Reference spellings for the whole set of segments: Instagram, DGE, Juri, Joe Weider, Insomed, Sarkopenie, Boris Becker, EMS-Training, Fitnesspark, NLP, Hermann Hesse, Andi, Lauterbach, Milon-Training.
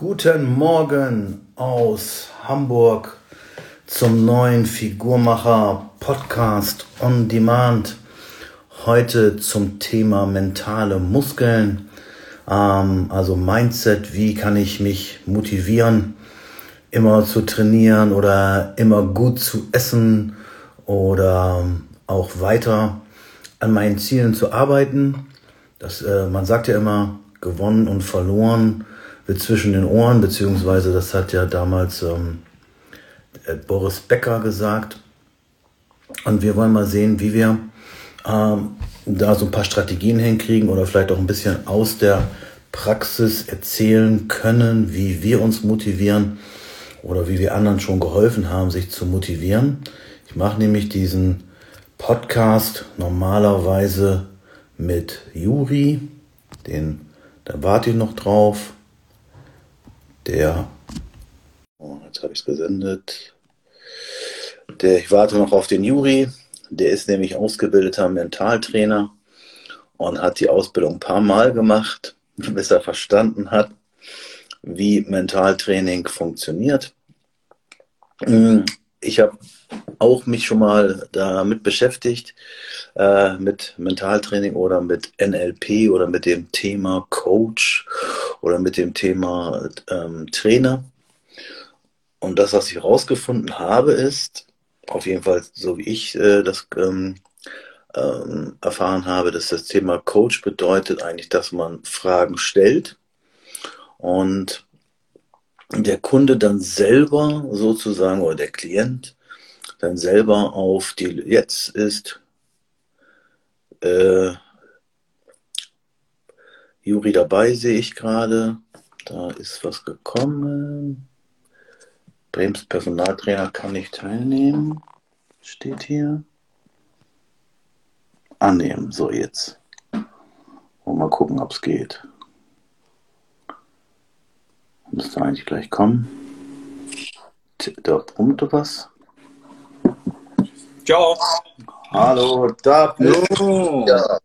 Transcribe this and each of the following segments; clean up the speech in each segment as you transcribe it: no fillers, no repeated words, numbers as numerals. Guten Morgen aus Hamburg zum neuen Figurmacher-Podcast on Demand. Heute zum Thema mentale Muskeln, also Mindset. Wie kann ich mich motivieren, immer zu trainieren oder immer gut zu essen oder auch weiter an meinen Zielen zu arbeiten? Das, man sagt ja immer, gewonnen und verloren wird zwischen den Ohren, beziehungsweise das hat ja damals Boris Becker gesagt. Und wir wollen mal sehen, wie wir da so ein paar Strategien hinkriegen oder vielleicht auch ein bisschen aus der Praxis erzählen können, wie wir uns motivieren oder wie wir anderen schon geholfen haben, sich zu motivieren. Ich mache nämlich diesen Podcast normalerweise mit Juri, da warte ich noch drauf. Jetzt habe ich es gesendet. Ich warte noch auf den Juri. Der ist nämlich ausgebildeter Mentaltrainer und hat die Ausbildung ein paar Mal gemacht, bis er verstanden hat, wie Mentaltraining funktioniert. Ich habe auch mich schon mal damit beschäftigt, mit Mentaltraining oder mit NLP oder mit dem Thema Coach oder mit dem Thema Trainer. Und das, was ich herausgefunden habe, ist, auf jeden Fall so wie ich das erfahren habe, dass das Thema Coach bedeutet eigentlich, dass man Fragen stellt und der Kunde dann selber sozusagen oder der Klient dann selber auf die, jetzt ist Juri dabei, sehe ich gerade, da ist was gekommen, Brems Personaltrainer kann nicht teilnehmen, steht hier, annehmen, so jetzt, und mal gucken, ob es geht, müsste eigentlich gleich kommen, da brummte was. Ciao. Hallo, da bist du. Ja.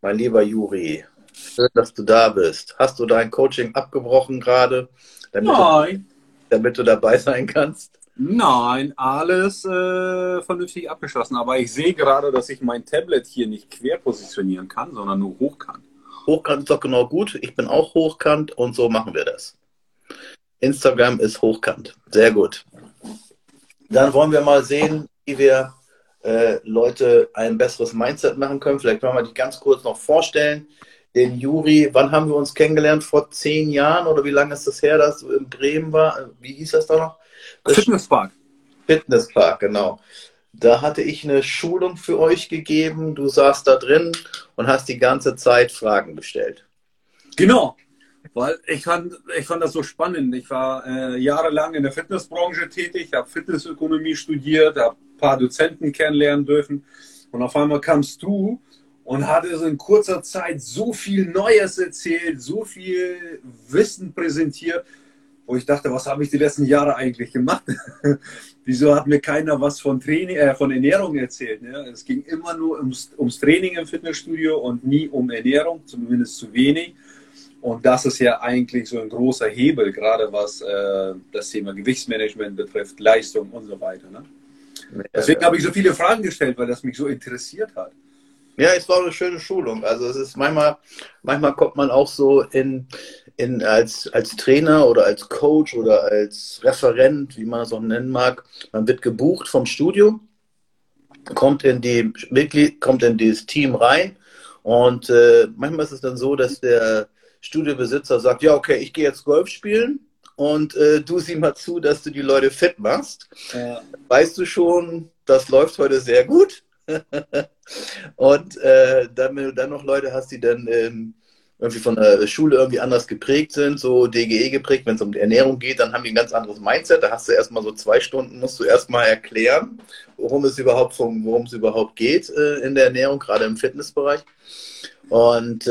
Mein lieber Juri, schön, dass du da bist. Hast du dein Coaching abgebrochen gerade? Nein. Damit du dabei sein kannst? Nein, alles vernünftig abgeschlossen. Aber ich sehe gerade, dass ich mein Tablet hier nicht quer positionieren kann, sondern nur hochkant. Hochkant ist doch genau gut. Ich bin auch hochkant und so machen wir das. Instagram ist hochkant. Sehr gut. Dann wollen wir mal sehen, wie wir Leute ein besseres Mindset machen können. Vielleicht wollen wir die ganz kurz noch vorstellen. Den Juri, wann haben wir uns kennengelernt? Vor 10 Jahren oder wie lange ist das her, dass du in Bremen war? Wie hieß das da noch? Fitnesspark. Fitnesspark, genau. Da hatte ich eine Schulung für euch gegeben. Du saßt da drin und hast die ganze Zeit Fragen gestellt. Genau. Weil ich fand das so spannend. Ich war jahrelang in der Fitnessbranche tätig, habe Fitnessökonomie studiert, habe ein paar Dozenten kennenlernen dürfen und auf einmal kamst du und hattest in kurzer Zeit so viel Neues erzählt, so viel Wissen präsentiert, wo ich dachte, was habe ich die letzten Jahre eigentlich gemacht? Wieso hat mir keiner was von Ernährung erzählt? Ne? Es ging immer nur ums Training im Fitnessstudio und nie um Ernährung, zumindest zu wenig. Und das ist ja eigentlich so ein großer Hebel, gerade was das Thema Gewichtsmanagement betrifft, Leistung und so weiter. Ne? Deswegen habe ich so viele Fragen gestellt, weil das mich so interessiert hat. Ja, es war eine schöne Schulung. Also es ist manchmal kommt man auch so als Trainer oder als Coach oder als Referent, wie man es auch nennen mag. Man wird gebucht vom Studio, kommt in dieses Team rein und manchmal ist es dann so, dass der Studiobesitzer sagt, ja, okay, ich gehe jetzt Golf spielen und du sieh mal zu, dass du die Leute fit machst. Ja. Weißt du schon, das läuft heute sehr gut. Und dann, wenn du dann noch Leute hast, die dann irgendwie von der Schule irgendwie anders geprägt sind, so DGE geprägt, wenn es um die Ernährung geht, dann haben die ein ganz anderes Mindset. Da hast du erstmal so 2 Stunden, musst du erstmal erklären, worum es überhaupt geht in der Ernährung, gerade im Fitnessbereich. Und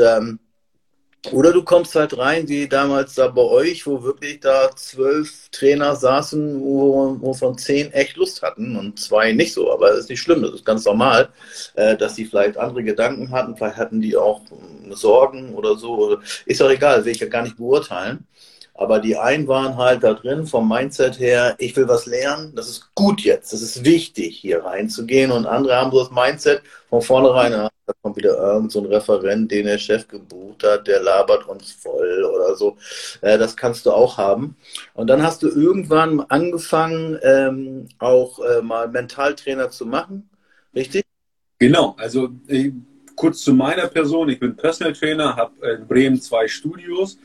oder du kommst halt rein, wie damals da bei euch, wo wirklich da 12 Trainer saßen, wovon 10 echt Lust hatten und 2 nicht so. Aber das ist nicht schlimm, das ist ganz normal, dass die vielleicht andere Gedanken hatten. Vielleicht hatten die auch Sorgen oder so. Ist auch egal, will ich ja gar nicht beurteilen. Aber die einen waren halt da drin vom Mindset her, ich will was lernen, das ist gut jetzt, das ist wichtig, hier reinzugehen. Und andere haben so das Mindset von vornherein, da kommt wieder irgend so ein Referent, den der Chef gebucht hat, der labert uns voll oder so. Das kannst du auch haben. Und dann hast du irgendwann angefangen, auch mal Mentaltrainer zu machen, richtig? Genau, also kurz zu meiner Person, ich bin Personal Trainer, habe in Bremen 2 Studios.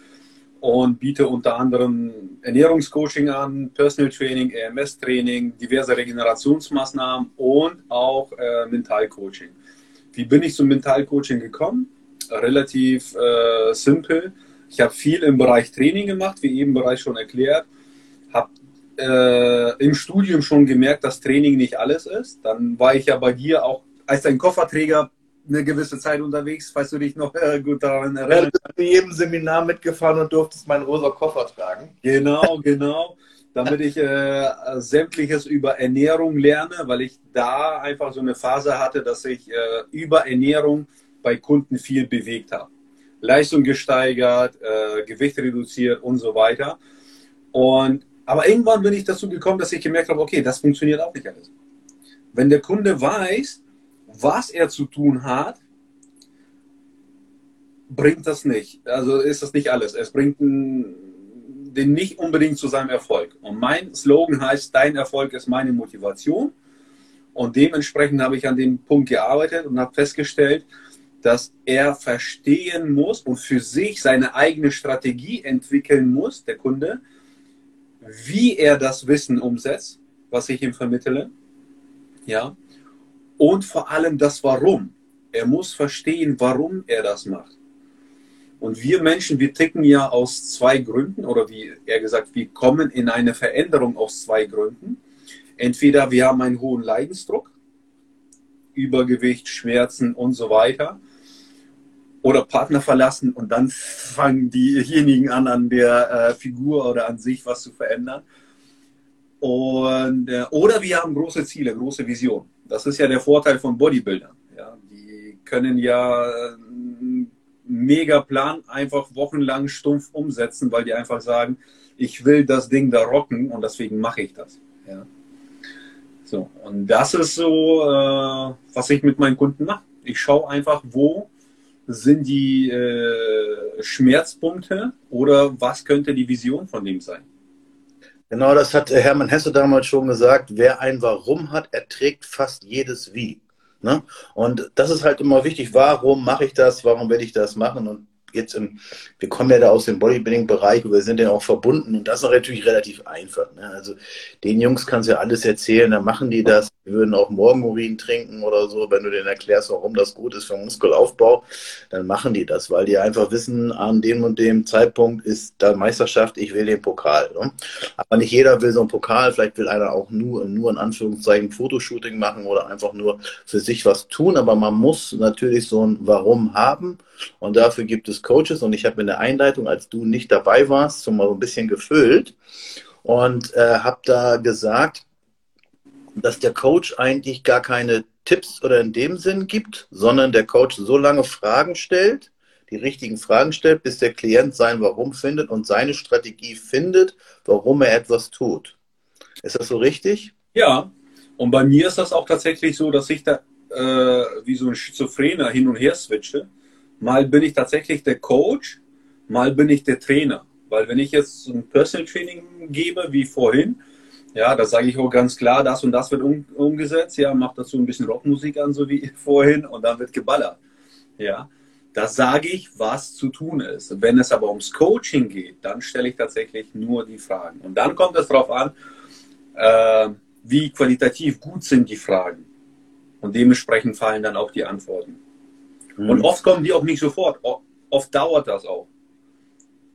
Und biete unter anderem Ernährungscoaching an, Personal Training, EMS-Training, diverse Regenerationsmaßnahmen und auch Mentalcoaching. Wie bin ich zum Mentalcoaching gekommen? Relativ simpel. Ich habe viel im Bereich Training gemacht, wie eben bereits schon erklärt. Habe im Studium schon gemerkt, dass Training nicht alles ist. Dann war ich ja bei dir auch als dein Kofferträger eine gewisse Zeit unterwegs, falls du dich noch gut daran erinnerst. Ja, du bist in jedem Seminar mitgefahren und durftest meinen rosa Koffer tragen. Genau, genau. Damit ich sämtliches über Ernährung lerne, weil ich da einfach so eine Phase hatte, dass ich über Ernährung bei Kunden viel bewegt habe. Leistung gesteigert, Gewicht reduziert und so weiter. Aber irgendwann bin ich dazu gekommen, dass ich gemerkt habe, okay, das funktioniert auch nicht alles. Wenn der Kunde weiß, was er zu tun hat, bringt das nicht. Also ist das nicht alles. Es bringt den nicht unbedingt zu seinem Erfolg. Und mein Slogan heißt, dein Erfolg ist meine Motivation. Und dementsprechend habe ich an dem Punkt gearbeitet und habe festgestellt, dass er verstehen muss und für sich seine eigene Strategie entwickeln muss, der Kunde, wie er das Wissen umsetzt, was ich ihm vermittele. Ja. Und vor allem das Warum. Er muss verstehen, warum er das macht. Und wir Menschen, wir ticken ja aus 2 Gründen, oder wie er gesagt, wir kommen in eine Veränderung aus 2 Gründen. Entweder wir haben einen hohen Leidensdruck, Übergewicht, Schmerzen und so weiter, oder Partner verlassen und dann fangen diejenigen an der Figur oder an sich was zu verändern. Oder wir haben große Ziele, große Visionen. Das ist ja der Vorteil von Bodybuildern. Ja, die können ja einen Megaplan einfach wochenlang stumpf umsetzen, weil die einfach sagen, ich will das Ding da rocken und deswegen mache ich das. Ja. So, und das ist so, was ich mit meinen Kunden mache. Ich schaue einfach, wo sind die Schmerzpunkte oder was könnte die Vision von dem sein. Genau, das hat Hermann Hesse damals schon gesagt, wer ein Warum hat, erträgt fast jedes Wie. Ne? Und das ist halt immer wichtig, warum mache ich das, warum will ich das machen? Und jetzt, wir kommen ja da aus dem Bodybuilding-Bereich und wir sind ja auch verbunden und das ist natürlich relativ einfach. Ne? Also den Jungs kannst du ja alles erzählen, dann machen die das, die würden auch Morgenurin trinken oder so, wenn du denen erklärst, warum das gut ist für Muskelaufbau, dann machen die das, weil die einfach wissen, an dem und dem Zeitpunkt ist da Meisterschaft, ich will den Pokal. Ne? Aber nicht jeder will so einen Pokal, vielleicht will einer auch nur in Anführungszeichen Fotoshooting machen oder einfach nur für sich was tun, aber man muss natürlich so ein Warum haben und dafür gibt es Coaches und ich habe in der Einleitung, als du nicht dabei warst, so mal so ein bisschen gefüllt und habe da gesagt, dass der Coach eigentlich gar keine Tipps oder in dem Sinn gibt, sondern der Coach so lange Fragen stellt, die richtigen Fragen stellt, bis der Klient sein Warum findet und seine Strategie findet, warum er etwas tut. Ist das so richtig? Ja, und bei mir ist das auch tatsächlich so, dass ich da wie so ein Schizophrener hin und her switche. Mal bin ich tatsächlich der Coach, mal bin ich der Trainer. Weil wenn ich jetzt ein Personal Training gebe, wie vorhin, ja, da sage ich auch ganz klar, das und das wird umgesetzt, ja, mach dazu ein bisschen Rockmusik an, so wie vorhin, und dann wird geballert. Ja, da sage ich, was zu tun ist. Wenn es aber ums Coaching geht, dann stelle ich tatsächlich nur die Fragen. Und dann kommt es darauf an, wie qualitativ gut sind die Fragen. Und dementsprechend fallen dann auch die Antworten. Und oft kommen die auch nicht sofort. Oft dauert das auch.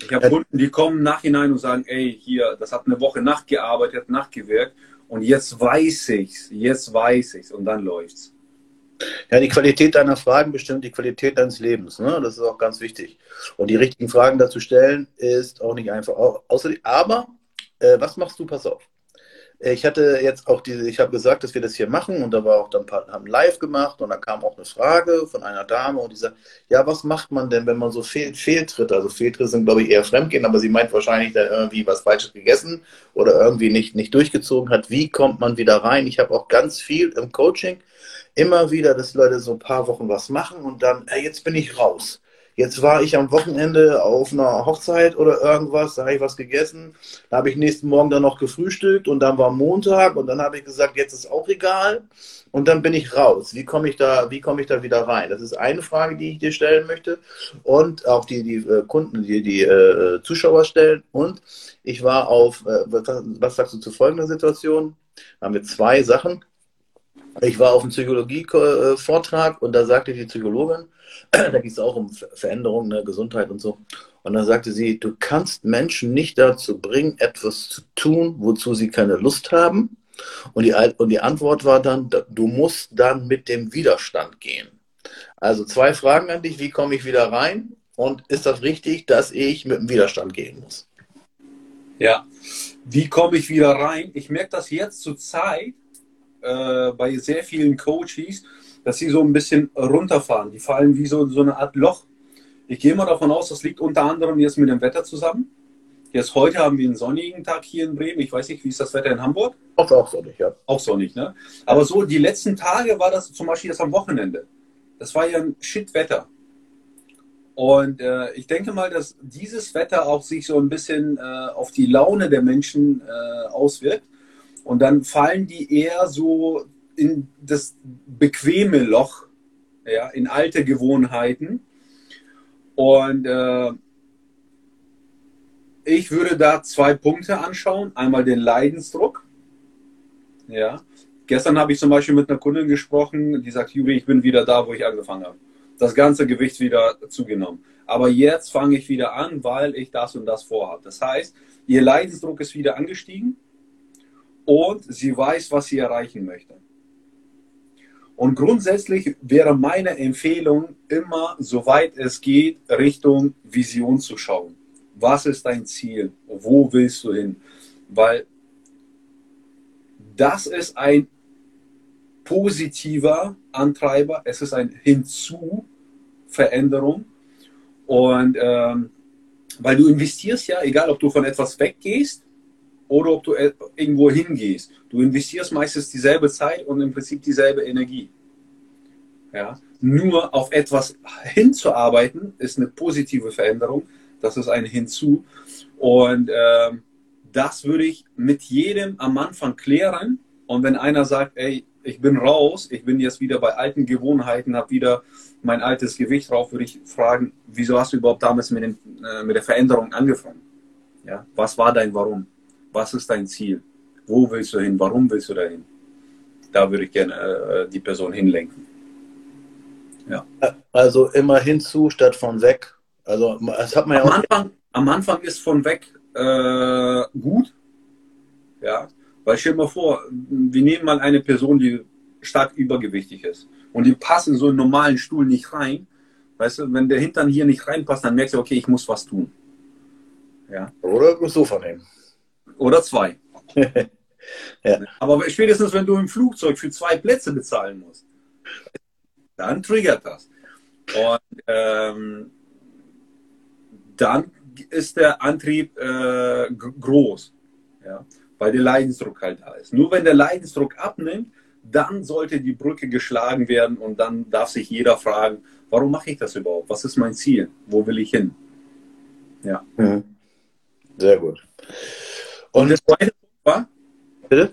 Ich habe Kunden, die kommen nachhinein und sagen, ey, hier, das hat eine Woche nachgearbeitet, nachgewirkt und jetzt weiß ich's und dann läuft's. Ja, die Qualität deiner Fragen bestimmt die Qualität deines Lebens. Ne? Das ist auch ganz wichtig. Und die richtigen Fragen dazu stellen ist auch nicht einfach. Aber was machst du? Pass auf. Ich hatte jetzt auch ich habe gesagt, dass wir das hier machen, und da war auch dann haben live gemacht, und da kam auch eine Frage von einer Dame, und die sagt, ja, was macht man denn, wenn man so Fehltritte, also Fehltritte sind, glaube ich, eher Fremdgehen, aber sie meint wahrscheinlich dann irgendwie was Falsches gegessen oder irgendwie nicht durchgezogen hat, wie kommt man wieder rein? Ich habe auch ganz viel im Coaching immer wieder, dass Leute so ein paar Wochen was machen und dann, jetzt bin ich raus. Jetzt war ich am Wochenende auf einer Hochzeit oder irgendwas, da habe ich was gegessen, da habe ich nächsten Morgen dann noch gefrühstückt, und dann war Montag, und dann habe ich gesagt, jetzt ist auch egal, und dann bin ich raus. Wie komme ich da wieder rein? Das ist eine Frage, die ich dir stellen möchte, und auch die Kunden, die Zuschauer stellen. Und ich war auf, was sagst du zu folgender Situation? Da haben wir zwei Sachen. Ich war auf einem Psychologie-Vortrag, und da sagte die Psychologin, da ging es auch um Veränderungen, ne, Gesundheit und so. Und dann sagte sie, du kannst Menschen nicht dazu bringen, etwas zu tun, wozu sie keine Lust haben. Und die Antwort war dann, du musst dann mit dem Widerstand gehen. Also zwei Fragen an dich, wie komme ich wieder rein? Und ist das richtig, dass ich mit dem Widerstand gehen muss? Ja, wie komme ich wieder rein? Ich merke das jetzt zur Zeit bei sehr vielen Coaches, dass sie so ein bisschen runterfahren. Die fallen wie so eine Art Loch. Ich gehe mal davon aus, das liegt unter anderem jetzt mit dem Wetter zusammen. Jetzt heute haben wir einen sonnigen Tag hier in Bremen. Ich weiß nicht, wie ist das Wetter in Hamburg? Auch sonnig, ja. Auch sonnig, ne? Aber so die letzten Tage war das zum Beispiel jetzt am Wochenende. Das war ja ein Shit-Wetter. Und ich denke mal, dass dieses Wetter auch sich so ein bisschen auf die Laune der Menschen auswirkt. Und dann fallen die eher so in das bequeme Loch, ja, in alte Gewohnheiten. Und ich würde da zwei Punkte anschauen. Einmal den Leidensdruck. Ja. Gestern habe ich zum Beispiel mit einer Kundin gesprochen, die sagt, Juri, ich bin wieder da, wo ich angefangen habe. Das ganze Gewicht wieder zugenommen. Aber jetzt fange ich wieder an, weil ich das und das vorhabe. Das heißt, ihr Leidensdruck ist wieder angestiegen. Und sie weiß, was sie erreichen möchte. Und grundsätzlich wäre meine Empfehlung immer, soweit es geht, Richtung Vision zu schauen. Was ist dein Ziel? Wo willst du hin? Weil das ist ein positiver Antreiber. Es ist ein Hinzu-Veränderung. Und weil du investierst ja, egal ob du von etwas weggehst, oder ob du irgendwo hingehst. Du investierst meistens dieselbe Zeit und im Prinzip dieselbe Energie. Ja? Nur auf etwas hinzuarbeiten, ist eine positive Veränderung. Das ist ein Hinzu. Und das würde ich mit jedem am Anfang klären. Und wenn einer sagt, ey, ich bin raus, ich bin jetzt wieder bei alten Gewohnheiten, habe wieder mein altes Gewicht drauf, würde ich fragen, wieso hast du überhaupt damals mit der Veränderung angefangen? Ja? Was war dein Warum? Was ist dein Ziel? Wo willst du hin? Warum willst du da hin? Da würde ich gerne die Person hinlenken. Ja. Also immer hinzu statt von weg. Also das hat man ja am Anfang ist von weg gut. Ja, weil stell dir mal vor, wir nehmen mal eine Person, die stark übergewichtig ist und die passt in so einen normalen Stuhl nicht rein. Weißt du, wenn der Hintern hier nicht reinpasst, dann merkst du, okay, ich muss was tun. Ja. Oder das Sofa nehmen. Oder zwei. Ja. Aber spätestens, wenn du im Flugzeug für zwei Plätze bezahlen musst, dann triggert das. Und dann ist der Antrieb groß, ja? Weil der Leidensdruck halt da ist. Nur wenn der Leidensdruck abnimmt, dann sollte die Brücke geschlagen werden und dann darf sich jeder fragen, warum mache ich das überhaupt? Was ist mein Ziel? Wo will ich hin? Ja. Mhm. Sehr gut. Und der zweite Punkt war? Bitte?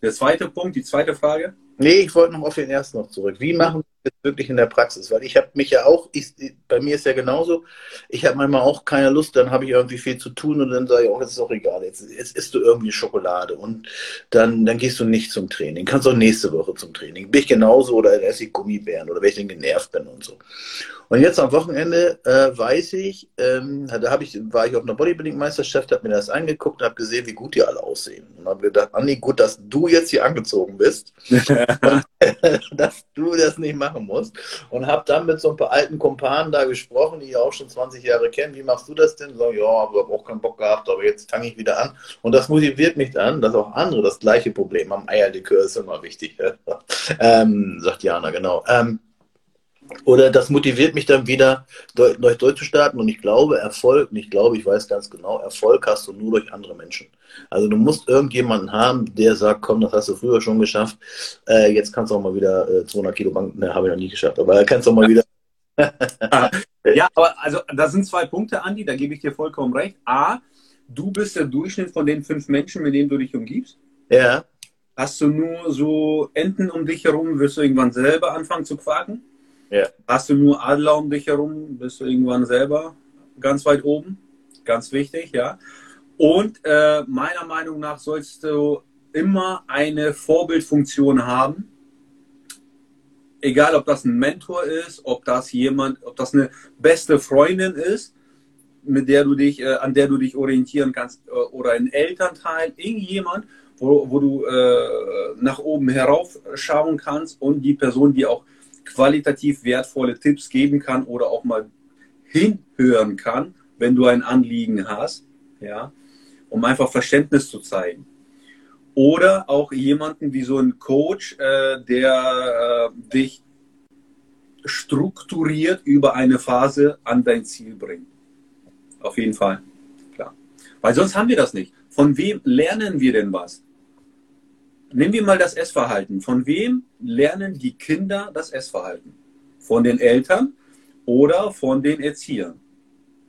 Der zweite Punkt, die zweite Frage? Nee, ich wollte noch auf den ersten noch zurück. Wie machen wir das wirklich in der Praxis? Weil ich habe mich ja auch, bei mir ist ja genauso, ich habe manchmal auch keine Lust, dann habe ich irgendwie viel zu tun und dann sage ich, oh, jetzt ist auch egal, jetzt isst du irgendwie Schokolade und dann gehst du nicht zum Training, kannst auch nächste Woche zum Training. Bin ich genauso oder dann esse ich Gummibären oder wenn ich dann genervt bin und so. Und jetzt am Wochenende weiß ich, war ich auf einer Bodybuilding-Meisterschaft, habe mir das angeguckt und habe gesehen, wie gut die alle aussehen. Und habe gedacht, Andi, gut, dass du jetzt hier angezogen bist, dass du das nicht machst. machen musst. Und habe dann mit so ein paar alten Kumpanen da gesprochen, die ich auch schon 20 Jahre kenne. Wie machst du das denn? So, ja, aber habe auch keinen Bock gehabt, aber jetzt fange ich wieder an. Und das motiviert mich dann, dass auch andere das gleiche Problem haben. Eierlikör ist immer wichtig. Sagt Jana, genau. Oder das motiviert mich dann wieder, durchzustarten. Und ich glaube, ich weiß ganz genau, Erfolg hast du nur durch andere Menschen. Also du musst irgendjemanden haben, der sagt, komm, das hast du früher schon geschafft, jetzt kannst du auch mal wieder 200 Kilo Bank, ne, habe ich noch nie geschafft, aber kannst du auch mal wieder. Ja, aber also das sind zwei Punkte, Andi, da gebe ich dir vollkommen recht. A, du bist der Durchschnitt von den 5 Menschen, mit denen du dich umgibst. Ja. Hast du nur so Enten um dich herum, wirst du irgendwann selber anfangen zu quaken? Ja. Hast du nur Adler um dich herum, bist du irgendwann selber ganz weit oben. Ganz wichtig, ja. Und meiner Meinung nach sollst du immer eine Vorbildfunktion haben. Egal, ob das ein Mentor ist, ob das eine beste Freundin ist, an der du dich orientieren kannst, oder ein Elternteil, irgendjemand, wo du nach oben heraufschauen kannst und die Person, die auch qualitativ wertvolle Tipps geben kann oder auch mal hinhören kann, wenn du ein Anliegen hast, ja, um einfach Verständnis zu zeigen. Oder auch jemanden wie so ein Coach, der dich strukturiert über eine Phase an dein Ziel bringt. Auf jeden Fall, klar. Weil sonst haben wir das nicht. Von wem lernen wir denn was? Nehmen wir mal das Essverhalten. Von wem lernen die Kinder das Essverhalten? Von den Eltern oder von den Erziehern?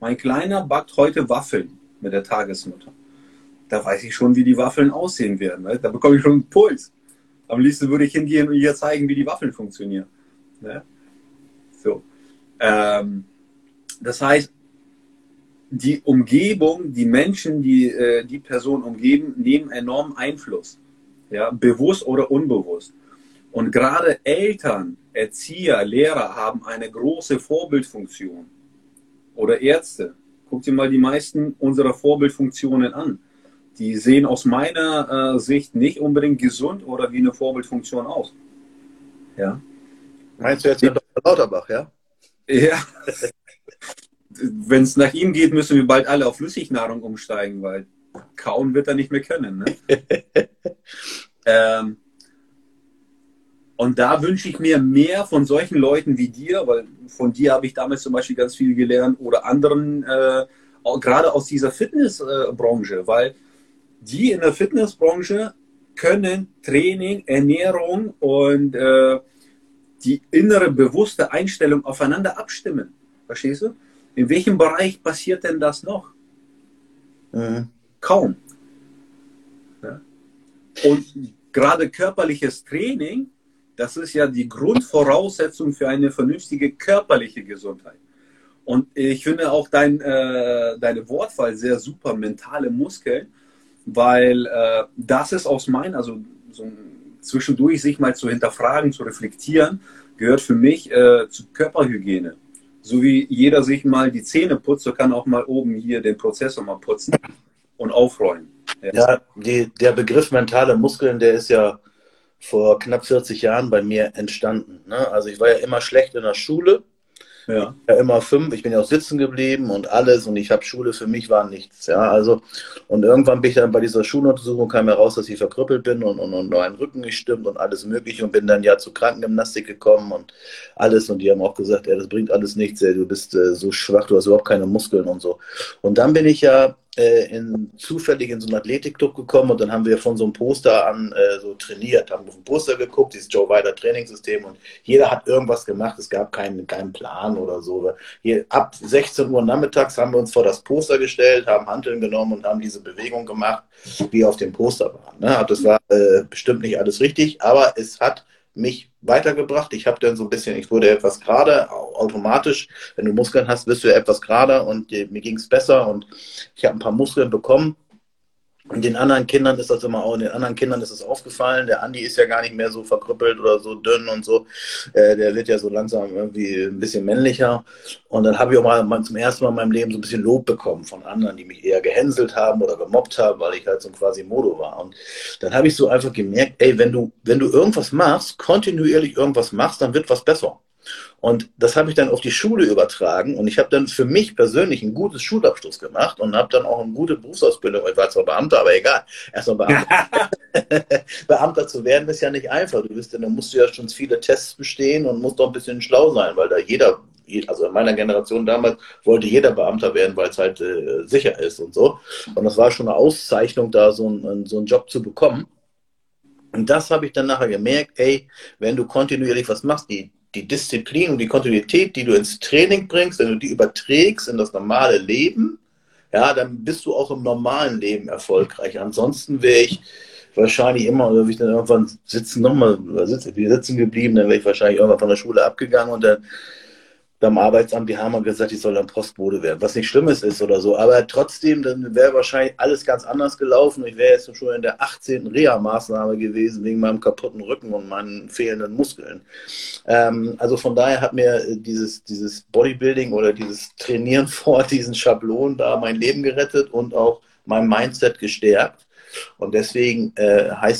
Mein Kleiner backt heute Waffeln mit der Tagesmutter. Da weiß ich schon, wie die Waffeln aussehen werden. Da bekomme ich schon einen Puls. Am liebsten würde ich hingehen und ihr zeigen, wie die Waffeln funktionieren. So. Das heißt, die Umgebung, die Menschen, die die Person umgeben, nehmen enormen Einfluss. Ja, bewusst oder unbewusst. Und gerade Eltern, Erzieher, Lehrer haben eine große Vorbildfunktion. Oder Ärzte. Guck dir mal die meisten unserer Vorbildfunktionen an. Die sehen aus meiner Sicht nicht unbedingt gesund oder wie eine Vorbildfunktion aus. Ja. Meinst du jetzt den Dr. Lauterbach, ja? Ja. Wenn es nach ihm geht, müssen wir bald alle auf Flüssignahrung umsteigen, weil kauen wird er nicht mehr können. Ne? Und da wünsche ich mir mehr von solchen Leuten wie dir, weil von dir habe ich damals zum Beispiel ganz viel gelernt oder anderen, gerade aus dieser Fitnessbranche, weil die in der Fitnessbranche können Training, Ernährung und die innere bewusste Einstellung aufeinander abstimmen. Verstehst du? In welchem Bereich passiert denn das noch? Kaum. Ja. Und gerade körperliches Training, das ist ja die Grundvoraussetzung für eine vernünftige körperliche Gesundheit. Und ich finde auch deine Wortwahl sehr super, mentale Muskeln, weil das ist aus meiner, also so zwischendurch sich mal zu hinterfragen, zu reflektieren, gehört für mich zu Körperhygiene. So wie jeder sich mal die Zähne putzt, so kann auch mal oben hier den Prozessor mal putzen und aufräumen. Ja, der Begriff mentale Muskeln, der ist ja vor knapp 40 Jahren bei mir entstanden. Ne? Also ich war ja immer schlecht in der Schule. Ja. Ich war immer 5, ich bin ja auch sitzen geblieben und alles und ich habe Schule, für mich war nichts. Ja, also, und irgendwann bin ich dann bei dieser Schuluntersuchung, kam heraus, dass ich verkrüppelt bin und mein Rücken nicht stimmt und alles mögliche und bin dann ja zu Krankengymnastik gekommen und alles und die haben auch gesagt, das bringt alles nichts, du bist so schwach, du hast überhaupt keine Muskeln und so. Und dann bin ich ja zufällig in so einen Athletikclub gekommen und dann haben wir von so einem Poster an so trainiert, haben auf ein Poster geguckt, dieses Joe Weider Trainingssystem und jeder hat irgendwas gemacht, es gab keinen Plan oder so. Hier ab 16 Uhr nachmittags haben wir uns vor das Poster gestellt, haben Hanteln genommen und haben diese Bewegung gemacht, die auf dem Poster war. Ne? Das war bestimmt nicht alles richtig, aber es hat mich weitergebracht. Ich wurde etwas gerade, automatisch. Wenn du Muskeln hast, wirst du etwas gerade und mir ging es besser und ich habe ein paar Muskeln bekommen. Den anderen Kindern ist das immer auch, den anderen Kindern ist es aufgefallen. Der Andi ist ja gar nicht mehr so verkrüppelt oder so dünn und so. Der wird ja so langsam irgendwie ein bisschen männlicher. Und dann habe ich auch mal zum ersten Mal in meinem Leben so ein bisschen Lob bekommen von anderen, die mich eher gehänselt haben oder gemobbt haben, weil ich halt so quasi Modo war. Und dann habe ich so einfach gemerkt, ey, wenn du irgendwas machst, kontinuierlich irgendwas machst, dann wird was besser. Und das habe ich dann auf die Schule übertragen und ich habe dann für mich persönlich einen guten Schulabschluss gemacht und habe dann auch eine gute Berufsausbildung. Ich war zwar Beamter, aber egal. Erstmal Beamter. Beamter zu werden ist ja nicht einfach. Dann musst du ja schon viele Tests bestehen und musst doch ein bisschen schlau sein, weil da jeder, also in meiner Generation damals, wollte jeder Beamter werden, weil es halt sicher ist und so. Und das war schon eine Auszeichnung, da so einen Job zu bekommen. Und das habe ich dann nachher gemerkt, ey, wenn du kontinuierlich was machst, die Disziplin und die Kontinuität, die du ins Training bringst, wenn du die überträgst in das normale Leben, ja, dann bist du auch im normalen Leben erfolgreich. Ansonsten wäre ich wahrscheinlich immer, oder würde ich dann irgendwann sitzen geblieben, dann wäre ich wahrscheinlich irgendwann von der Schule abgegangen und dann beim Arbeitsamt, die haben gesagt, ich soll dann Postbote werden, was nicht Schlimmes ist oder so, aber trotzdem, dann wäre wahrscheinlich alles ganz anders gelaufen. Ich wäre jetzt schon in der 18. Reha-Maßnahme gewesen, wegen meinem kaputten Rücken und meinen fehlenden Muskeln. Also von daher hat mir dieses Bodybuilding oder dieses Trainieren vor diesen Schablonen da mein Leben gerettet und auch mein Mindset gestärkt. Und deswegen habe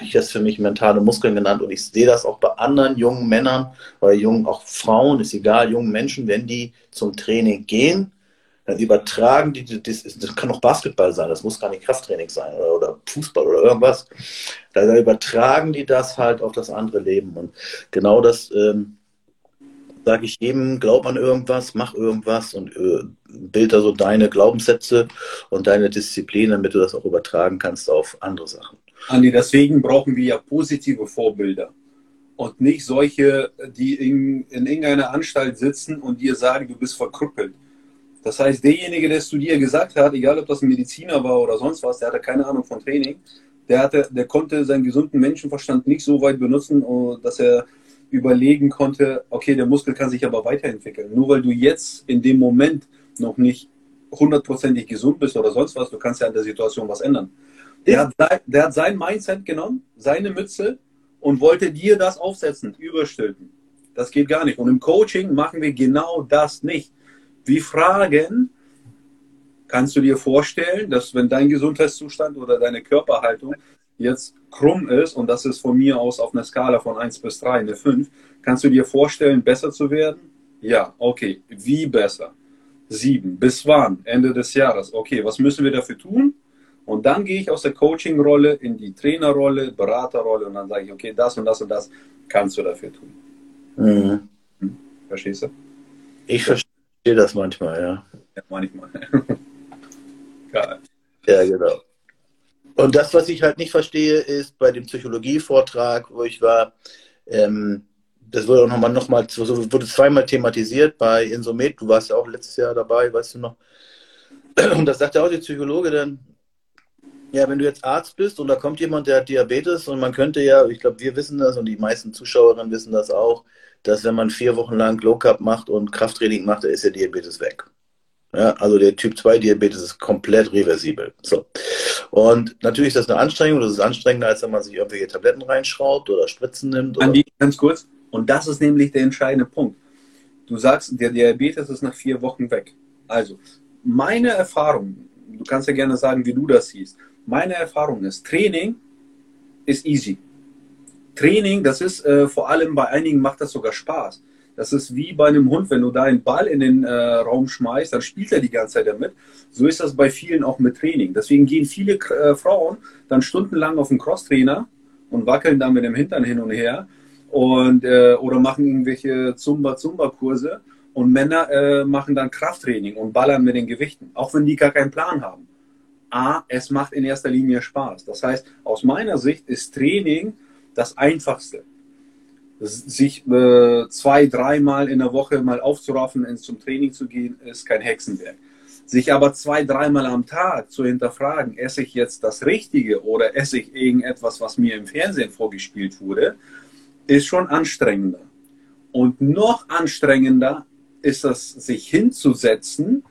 ich das für mich mentale Muskeln genannt und ich sehe das auch bei anderen jungen Männern oder jungen auch Frauen, ist egal, jungen Menschen, wenn die zum Training gehen, dann übertragen die, das kann auch Basketball sein, das muss gar nicht Krafttraining sein oder Fußball oder irgendwas, dann übertragen die das halt auf das andere Leben und genau das sage ich jedem, glaub an irgendwas, mach irgendwas und bild da so deine Glaubenssätze und deine Disziplin, damit du das auch übertragen kannst auf andere Sachen. Andi, deswegen brauchen wir ja positive Vorbilder und nicht solche, die in irgendeiner Anstalt sitzen und dir sagen, du bist verkrüppelt. Das heißt, derjenige, der es zu dir gesagt hat, egal ob das ein Mediziner war oder sonst was, der hatte keine Ahnung von Training, der konnte seinen gesunden Menschenverstand nicht so weit benutzen, dass er überlegen konnte, okay, der Muskel kann sich aber weiterentwickeln. Nur weil du jetzt in dem Moment noch nicht 100%ig gesund bist oder sonst was, du kannst ja an der Situation was ändern. Der hat sein Mindset genommen, seine Mütze und wollte dir das aufsetzen, überstülpen. Das geht gar nicht. Und im Coaching machen wir genau das nicht. Wir fragen, kannst du dir vorstellen, dass wenn dein Gesundheitszustand oder deine Körperhaltung jetzt krumm ist, und das ist von mir aus auf einer Skala von 1 bis 3, eine 5, kannst du dir vorstellen, besser zu werden? Ja, okay. Wie besser? 7. Bis wann? Ende des Jahres. Okay, was müssen wir dafür tun? Und dann gehe ich aus der Coaching-Rolle in die Trainerrolle, Beraterrolle und dann sage ich, okay, das und das und das kannst du dafür tun. Mhm. Verstehst du? Ich verstehe das manchmal, ja. Ja, manchmal. Geil. Ja, genau. Und das, was ich halt nicht verstehe, ist bei dem Psychologie-Vortrag, wo ich war, das wurde auch nochmal wurde zweimal thematisiert bei Insomed. Du warst ja auch letztes Jahr dabei, weißt du noch. Und das sagte auch der Psychologe dann, ja, wenn du jetzt Arzt bist und da kommt jemand, der hat Diabetes und man könnte ja, ich glaube, wir wissen das und die meisten Zuschauerinnen wissen das auch, dass wenn man 4 Wochen lang Low Carb macht und Krafttraining macht, da ist der Diabetes weg. Ja, also der Typ-2-Diabetes ist komplett reversibel. So. Und natürlich ist das eine Anstrengung. Das ist anstrengender, als wenn man sich irgendwelche Tabletten reinschraubt oder Spritzen nimmt. Oder Andi, ganz kurz. Und das ist nämlich der entscheidende Punkt. Du sagst, der Diabetes ist nach 4 Wochen weg. Also, meine Erfahrung, du kannst ja gerne sagen, wie du das siehst. Meine Erfahrung ist, Training ist easy. Training, das ist vor allem bei einigen macht das sogar Spaß. Das ist wie bei einem Hund, wenn du da einen Ball in den Raum schmeißt, dann spielt er die ganze Zeit damit. So ist das bei vielen auch mit Training. Deswegen gehen viele Frauen dann stundenlang auf den Crosstrainer und wackeln dann mit dem Hintern hin und her und oder machen irgendwelche Zumba-Kurse und Männer machen dann Krafttraining und ballern mit den Gewichten, auch wenn die gar keinen Plan haben. Es macht in erster Linie Spaß. Das heißt, aus meiner Sicht ist Training das Einfachste. Sich 2-3 Mal in der Woche mal aufzuraffen, zum Training zu gehen, ist kein Hexenwerk. Sich aber 2-3 Mal am Tag zu hinterfragen, esse ich jetzt das Richtige oder esse ich irgendetwas, was mir im Fernsehen vorgespielt wurde, ist schon anstrengender. Und noch anstrengender ist es, sich hinzusetzen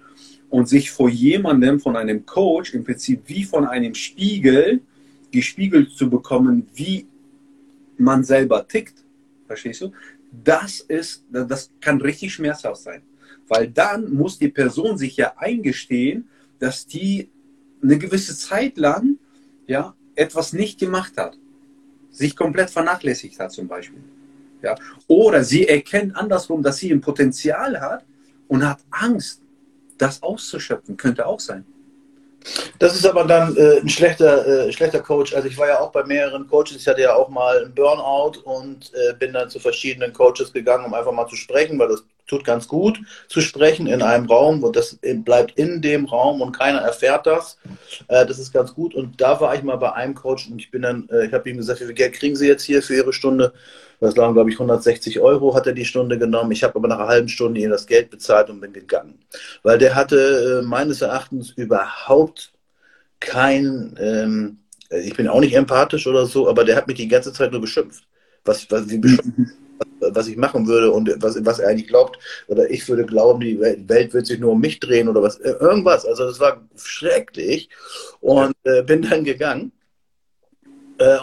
und sich vor jemandem, von einem Coach, im Prinzip wie von einem Spiegel gespiegelt zu bekommen, wie man selber tickt, verstehst du? Das kann richtig schmerzhaft sein, weil dann muss die Person sich ja eingestehen, dass die eine gewisse Zeit lang ja etwas nicht gemacht hat, sich komplett vernachlässigt hat zum Beispiel. Ja? Oder sie erkennt andersrum, dass sie ein Potenzial hat und hat Angst, das auszuschöpfen, könnte auch sein. Das ist aber dann ein schlechter Coach. Also ich war ja auch bei mehreren Coaches, ich hatte ja auch mal einen Burnout und bin dann zu verschiedenen Coaches gegangen, um einfach mal zu sprechen, weil das tut ganz gut, zu sprechen in einem Raum und das bleibt in dem Raum und keiner erfährt das. Das ist ganz gut und da war ich mal bei einem Coach und ich habe ihm gesagt, wie viel Geld kriegen Sie jetzt hier für Ihre Stunde? Das waren, glaube ich, 160 € hat er die Stunde genommen. Ich habe aber nach einer halben Stunde ihm das Geld bezahlt und bin gegangen. Weil der hatte meines Erachtens überhaupt kein, ich bin auch nicht empathisch oder so, aber der hat mich die ganze Zeit nur beschimpft. Was ich machen würde und was er eigentlich glaubt. Oder ich würde glauben, die Welt wird sich nur um mich drehen oder was. Irgendwas. Also das war schrecklich. Und bin dann gegangen.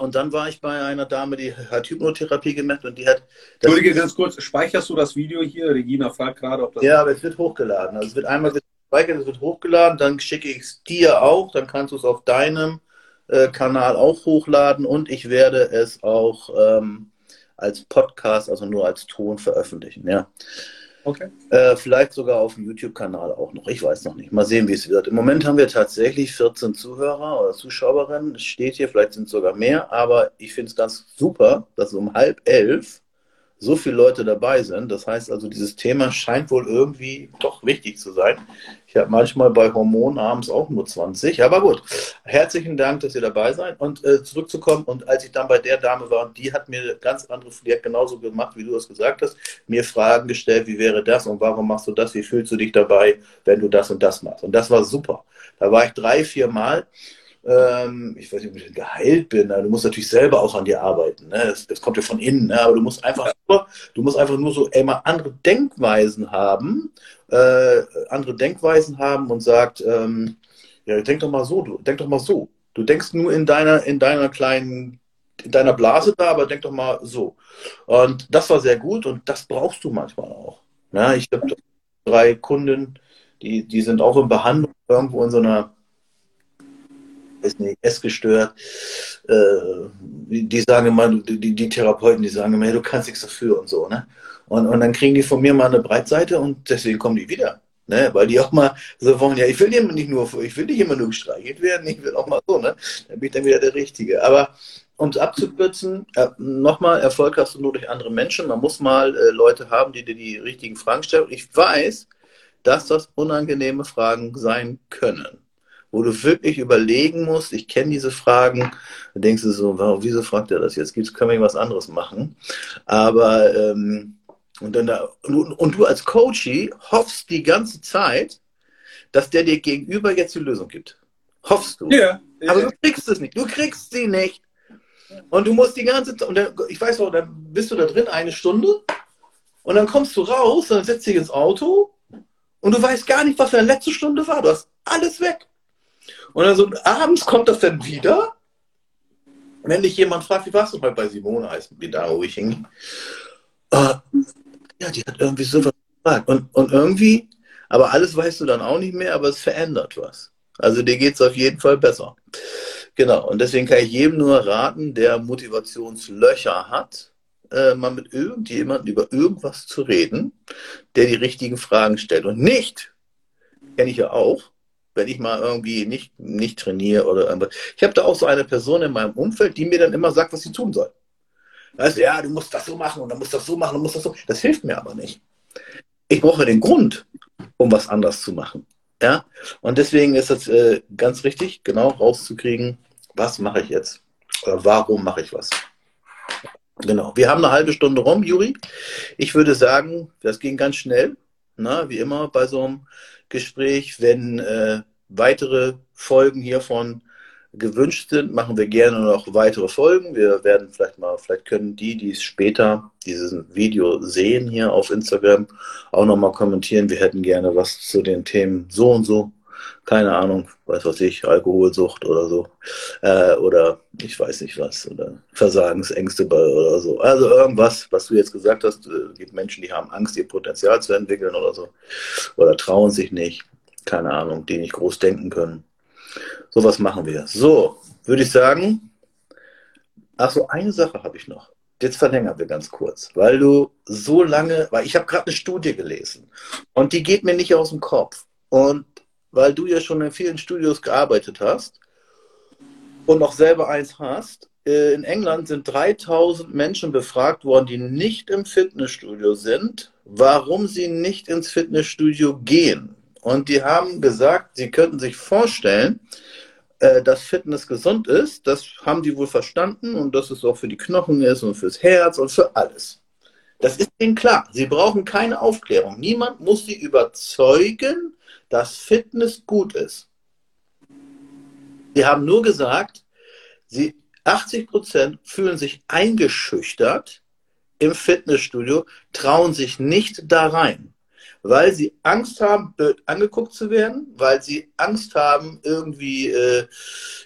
Und dann war ich bei einer Dame, die hat Hypnotherapie gemacht und die hat... Entschuldige, ganz kurz, speicherst du das Video hier? Regina fragt gerade, ob das... Ja, aber es wird hochgeladen. Also es wird einmal gespeichert, es wird hochgeladen, dann schicke ich es dir auch, dann kannst du es auf deinem Kanal auch hochladen und ich werde es auch als Podcast, also nur als Ton veröffentlichen, ja. Okay. Vielleicht sogar auf dem YouTube-Kanal auch noch. Ich weiß noch nicht. Mal sehen, wie es wird. Im Moment haben wir tatsächlich 14 Zuhörer oder Zuschauerinnen. Es steht hier, vielleicht sind es sogar mehr. Aber ich finde es ganz super, dass um 10:30 so viele Leute dabei sind. Das heißt also, dieses Thema scheint wohl irgendwie doch wichtig zu sein. Ich habe manchmal bei Hormonen abends auch nur 20. Aber gut, herzlichen Dank, dass ihr dabei seid. Und zurückzukommen, und als ich dann bei der Dame war, und die hat mir die hat genauso gemacht, wie du das gesagt hast, mir Fragen gestellt, wie wäre das und warum machst du das, wie fühlst du dich dabei, wenn du das und das machst. Und das war super. Da war ich 3-4 Mal. Ich weiß nicht, ob ich geheilt bin. Du musst natürlich selber auch an dir arbeiten. Ne? Das kommt ja von innen. Ne? Aber du musst einfach nur so immer andere Denkweisen haben und sagt, ja, denk doch mal so. Du denkst nur in deiner Blase da, aber denk doch mal so. Und das war sehr gut und das brauchst du manchmal auch. Ne? Ich habe 3 Kunden, die sind auch in Behandlung irgendwo in so einer essgestört. Die sagen immer, die Therapeuten, die sagen immer, hey, du kannst nichts dafür und so, ne? Und dann kriegen die von mir mal eine Breitseite und deswegen kommen die wieder, ne? Weil die auch mal so wollen, ja, ich will nicht immer nur gestreichelt werden, ich will auch mal so, ne? Dann bin ich dann wieder der Richtige. Aber um es abzukürzen, nochmal, Erfolg hast du nur durch andere Menschen. Man muss mal Leute haben, die dir die richtigen Fragen stellen. Und ich weiß, dass das unangenehme Fragen sein können, wo du wirklich überlegen musst, ich kenne diese Fragen, dann denkst du so, wow, wieso fragt er das jetzt? Können wir irgendwas anderes machen? Aber, und du als Coachie hoffst die ganze Zeit, dass der dir gegenüber jetzt die Lösung gibt. Hoffst du. Ja. Aber du kriegst es nicht. Du kriegst sie nicht. Und du musst die ganze Zeit, ich weiß noch, dann bist du da drin 1 Stunde und dann kommst du raus und dann setzt dich ins Auto und du weißt gar nicht, was deine letzte Stunde war. Du hast alles weg. Und dann so, abends kommt das dann wieder, wenn dich jemand fragt, wie warst du mal bei Simone, heißt die da, wo ich hing. Ja, die hat irgendwie sowas gefragt. Und irgendwie, aber alles weißt du dann auch nicht mehr, aber es verändert was. Also dir geht es auf jeden Fall besser. Genau, und deswegen kann ich jedem nur raten, der Motivationslöcher hat, mal mit irgendjemandem über irgendwas zu reden, der die richtigen Fragen stellt. Und nicht, kenne ich ja auch, wenn ich mal irgendwie nicht trainiere oder irgendwas. Ich habe da auch so eine Person in meinem Umfeld, die mir dann immer sagt, was sie tun soll. Weißt du, ja, du musst das so machen und dann musst du das so machen und musst das so. Das hilft mir aber nicht. Ich brauche den Grund, um was anders zu machen. Ja? Und deswegen ist das ganz richtig, genau rauszukriegen, was mache ich jetzt? Oder warum mache ich was? Genau. Wir haben eine halbe Stunde rum, Juri. Ich würde sagen, das ging ganz schnell. Na, wie immer bei so einem Gespräch, wenn weitere Folgen hiervon gewünscht sind, machen wir gerne noch weitere Folgen. Wir werden vielleicht können die es später dieses Video sehen hier auf Instagram, auch nochmal kommentieren. Wir hätten gerne was zu den Themen so und so. Keine Ahnung, weiß ich, Alkoholsucht oder so. Oder ich weiß nicht was. Oder Versagensängste oder so. Also irgendwas, was du jetzt gesagt hast. Es gibt Menschen, die haben Angst, ihr Potenzial zu entwickeln oder so. Oder trauen sich nicht. Keine Ahnung, die nicht groß denken können. So was machen wir. So, würde ich sagen. Ach so, eine Sache habe ich noch. Jetzt verlängern wir ganz kurz, weil ich habe gerade eine Studie gelesen und die geht mir nicht aus dem Kopf. Und weil du ja schon in vielen Studios gearbeitet hast und auch selber eins hast. In England sind 3000 Menschen befragt worden, die nicht im Fitnessstudio sind, warum sie nicht ins Fitnessstudio gehen. Und die haben gesagt, sie könnten sich vorstellen, dass Fitness gesund ist. Das haben die wohl verstanden und dass es auch für die Knochen ist und fürs Herz und für alles. Das ist ihnen klar. Sie brauchen keine Aufklärung. Niemand muss sie überzeugen, dass Fitness gut ist. Sie haben nur gesagt, 80% fühlen sich eingeschüchtert im Fitnessstudio, trauen sich nicht da rein, weil sie Angst haben, blöd angeguckt zu werden, weil sie Angst haben, irgendwie,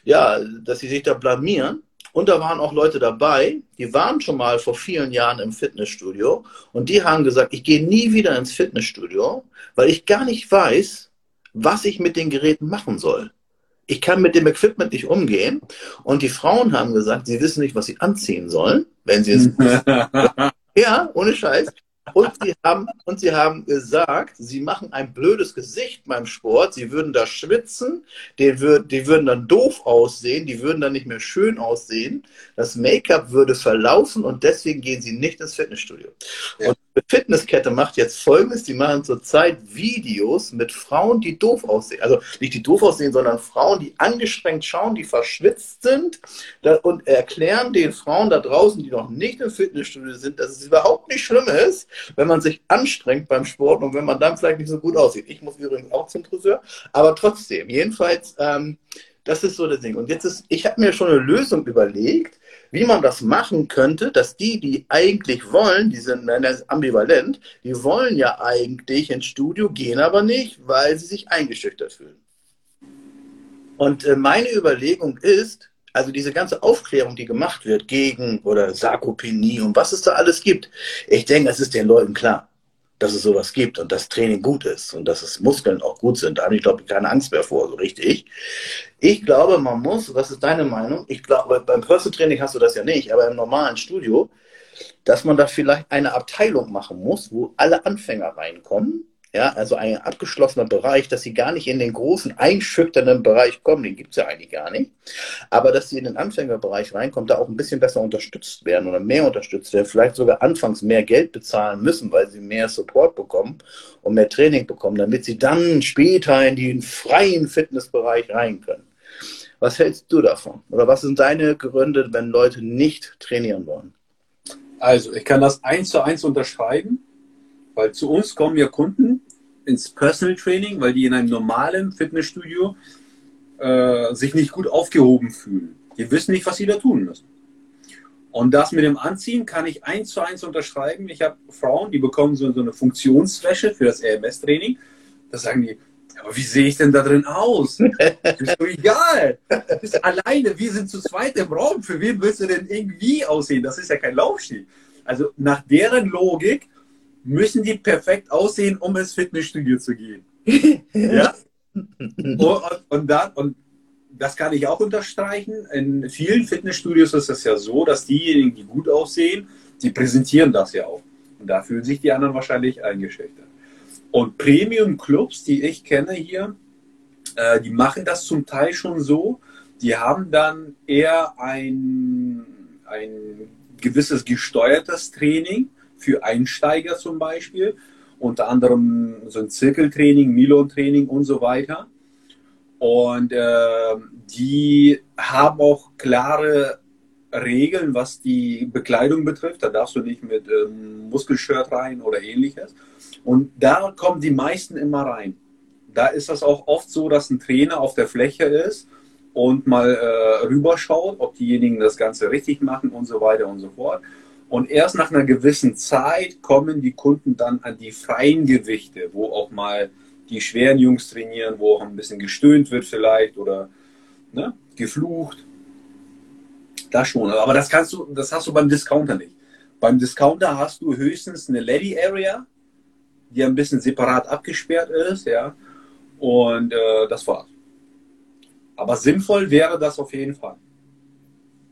dass sie sich da blamieren. Und da waren auch Leute dabei, die waren schon mal vor vielen Jahren im Fitnessstudio und die haben gesagt, ich gehe nie wieder ins Fitnessstudio, weil ich gar nicht weiß, was ich mit den Geräten machen soll. Ich kann mit dem Equipment nicht umgehen. Und die Frauen haben gesagt, sie wissen nicht, was sie anziehen sollen, wenn sie es... Ja, ohne Scheiß. Und sie haben gesagt, sie machen ein blödes Gesicht beim Sport, sie würden da schwitzen, die würden dann doof aussehen, die würden dann nicht mehr schön aussehen, das Make-up würde verlaufen und deswegen gehen sie nicht ins Fitnessstudio. Ja. Und die Fitnesskette macht jetzt Folgendes, die machen zurzeit Videos mit Frauen, die doof aussehen. Also nicht die doof aussehen, sondern Frauen, die angestrengt schauen, die verschwitzt sind und erklären den Frauen da draußen, die noch nicht im Fitnessstudio sind, dass es überhaupt nicht schlimm ist, wenn man sich anstrengt beim Sport und wenn man dann vielleicht nicht so gut aussieht. Ich muss übrigens auch zum Friseur, aber trotzdem, jedenfalls, das ist so das Ding. Und jetzt ich habe mir schon eine Lösung überlegt, wie man das machen könnte, dass die eigentlich wollen, die sind ambivalent, die wollen ja eigentlich ins Studio, gehen aber nicht, weil sie sich eingeschüchtert fühlen. Und meine Überlegung ist, also diese ganze Aufklärung, die gemacht wird gegen oder Sarkopenie und was es da alles gibt. Ich denke, es ist den Leuten klar, dass es sowas gibt und dass Training gut ist und dass es Muskeln auch gut sind. Da habe ich, glaube ich, keine Angst mehr vor, so richtig. Ich glaube, man muss, was ist deine Meinung? Ich glaube, beim Personal Training hast du das ja nicht, aber im normalen Studio, dass man da vielleicht eine Abteilung machen muss, wo alle Anfänger reinkommen. Ja, also ein abgeschlossener Bereich, dass sie gar nicht in den großen, einschüchternden Bereich kommen, den gibt es ja eigentlich gar nicht, aber dass sie in den Anfängerbereich reinkommen, da auch ein bisschen besser unterstützt werden oder mehr unterstützt werden, vielleicht sogar anfangs mehr Geld bezahlen müssen, weil sie mehr Support bekommen und mehr Training bekommen, damit sie dann später in den freien Fitnessbereich rein können. Was hältst du davon? Oder was sind deine Gründe, wenn Leute nicht trainieren wollen? Also, ich kann das 1:1 unterschreiben, weil zu uns kommen ja Kunden ins Personal Training, weil die in einem normalen Fitnessstudio sich nicht gut aufgehoben fühlen. Die wissen nicht, was sie da tun müssen. Und das mit dem Anziehen kann ich 1:1 unterschreiben. Ich habe Frauen, die bekommen so eine Funktionswäsche für das EMS-Training. Da sagen die, aber wie sehe ich denn da drin aus? Das ist doch egal. Du bist alleine, wir sind zu zweit im Raum. Für wen willst du denn irgendwie aussehen? Das ist ja kein Laufstil. Also nach deren Logik müssen die perfekt aussehen, um ins Fitnessstudio zu gehen. Ja? Und das kann ich auch unterstreichen. In vielen Fitnessstudios ist es ja so, dass diejenigen, die gut aussehen, die präsentieren das ja auch. Und da fühlen sich die anderen wahrscheinlich eingeschüchtert. Und Premium-Clubs, die ich kenne hier, die machen das zum Teil schon so. Die haben dann eher ein gewisses gesteuertes Training, für Einsteiger zum Beispiel, unter anderem so ein Zirkeltraining, Milon-Training und so weiter. Und die haben auch klare Regeln, was die Bekleidung betrifft. Da darfst du nicht mit Muskelshirt rein oder ähnliches. Und da kommen die meisten immer rein. Da ist das auch oft so, dass ein Trainer auf der Fläche ist und mal rüberschaut, ob diejenigen das Ganze richtig machen und so weiter und so fort. Und erst nach einer gewissen Zeit kommen die Kunden dann an die freien Gewichte, wo auch mal die schweren Jungs trainieren, wo auch ein bisschen gestöhnt wird vielleicht oder ne, geflucht. Das schon, aber das kannst du, das hast du beim Discounter nicht. Beim Discounter hast du höchstens eine Lady Area, die ein bisschen separat abgesperrt ist, ja, und das war's. Aber sinnvoll wäre das auf jeden Fall.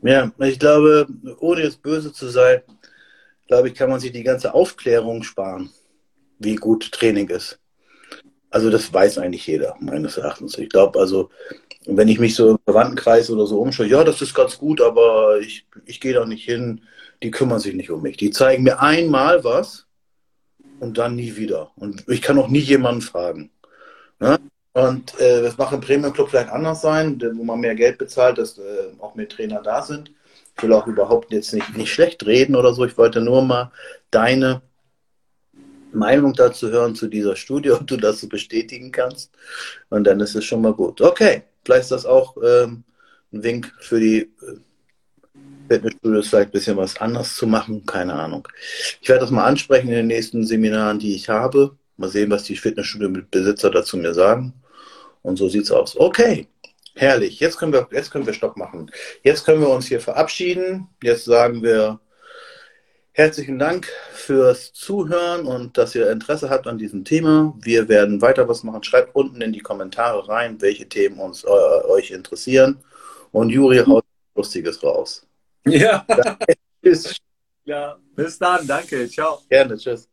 Ja, ich glaube, ohne jetzt böse zu sein, glaube ich, kann man sich die ganze Aufklärung sparen, wie gut Training ist. Also das weiß eigentlich jeder, meines Erachtens. Ich glaube, also wenn ich mich so im Verwandtenkreis oder so umschaue, ja, das ist ganz gut, aber ich gehe da nicht hin, die kümmern sich nicht um mich. Die zeigen mir einmal was und dann nie wieder. Und ich kann auch nie jemanden fragen. Ne? Und das mag im Premium-Club vielleicht anders sein, wo man mehr Geld bezahlt, dass auch mehr Trainer da sind. Ich will auch überhaupt jetzt nicht schlecht reden oder so. Ich wollte nur mal deine Meinung dazu hören, zu dieser Studie, ob du das so bestätigen kannst. Und dann ist es schon mal gut. Okay, vielleicht ist das auch ein Wink für die Fitnessstudios, vielleicht ein bisschen was anders zu machen. Keine Ahnung. Ich werde das mal ansprechen in den nächsten Seminaren, die ich habe. Mal sehen, was die Fitnessstudio-Besitzer dazu mir sagen. Und so sieht's aus. Okay, herrlich. Jetzt können wir Stopp machen. Jetzt können wir uns hier verabschieden. Jetzt sagen wir herzlichen Dank fürs Zuhören und dass ihr Interesse habt an diesem Thema. Wir werden weiter was machen. Schreibt unten in die Kommentare rein, welche Themen uns euch interessieren. Und Juri haut Lustiges raus. Ja. Tschüss. Ja, bis dann. Danke. Ciao. Gerne. Tschüss.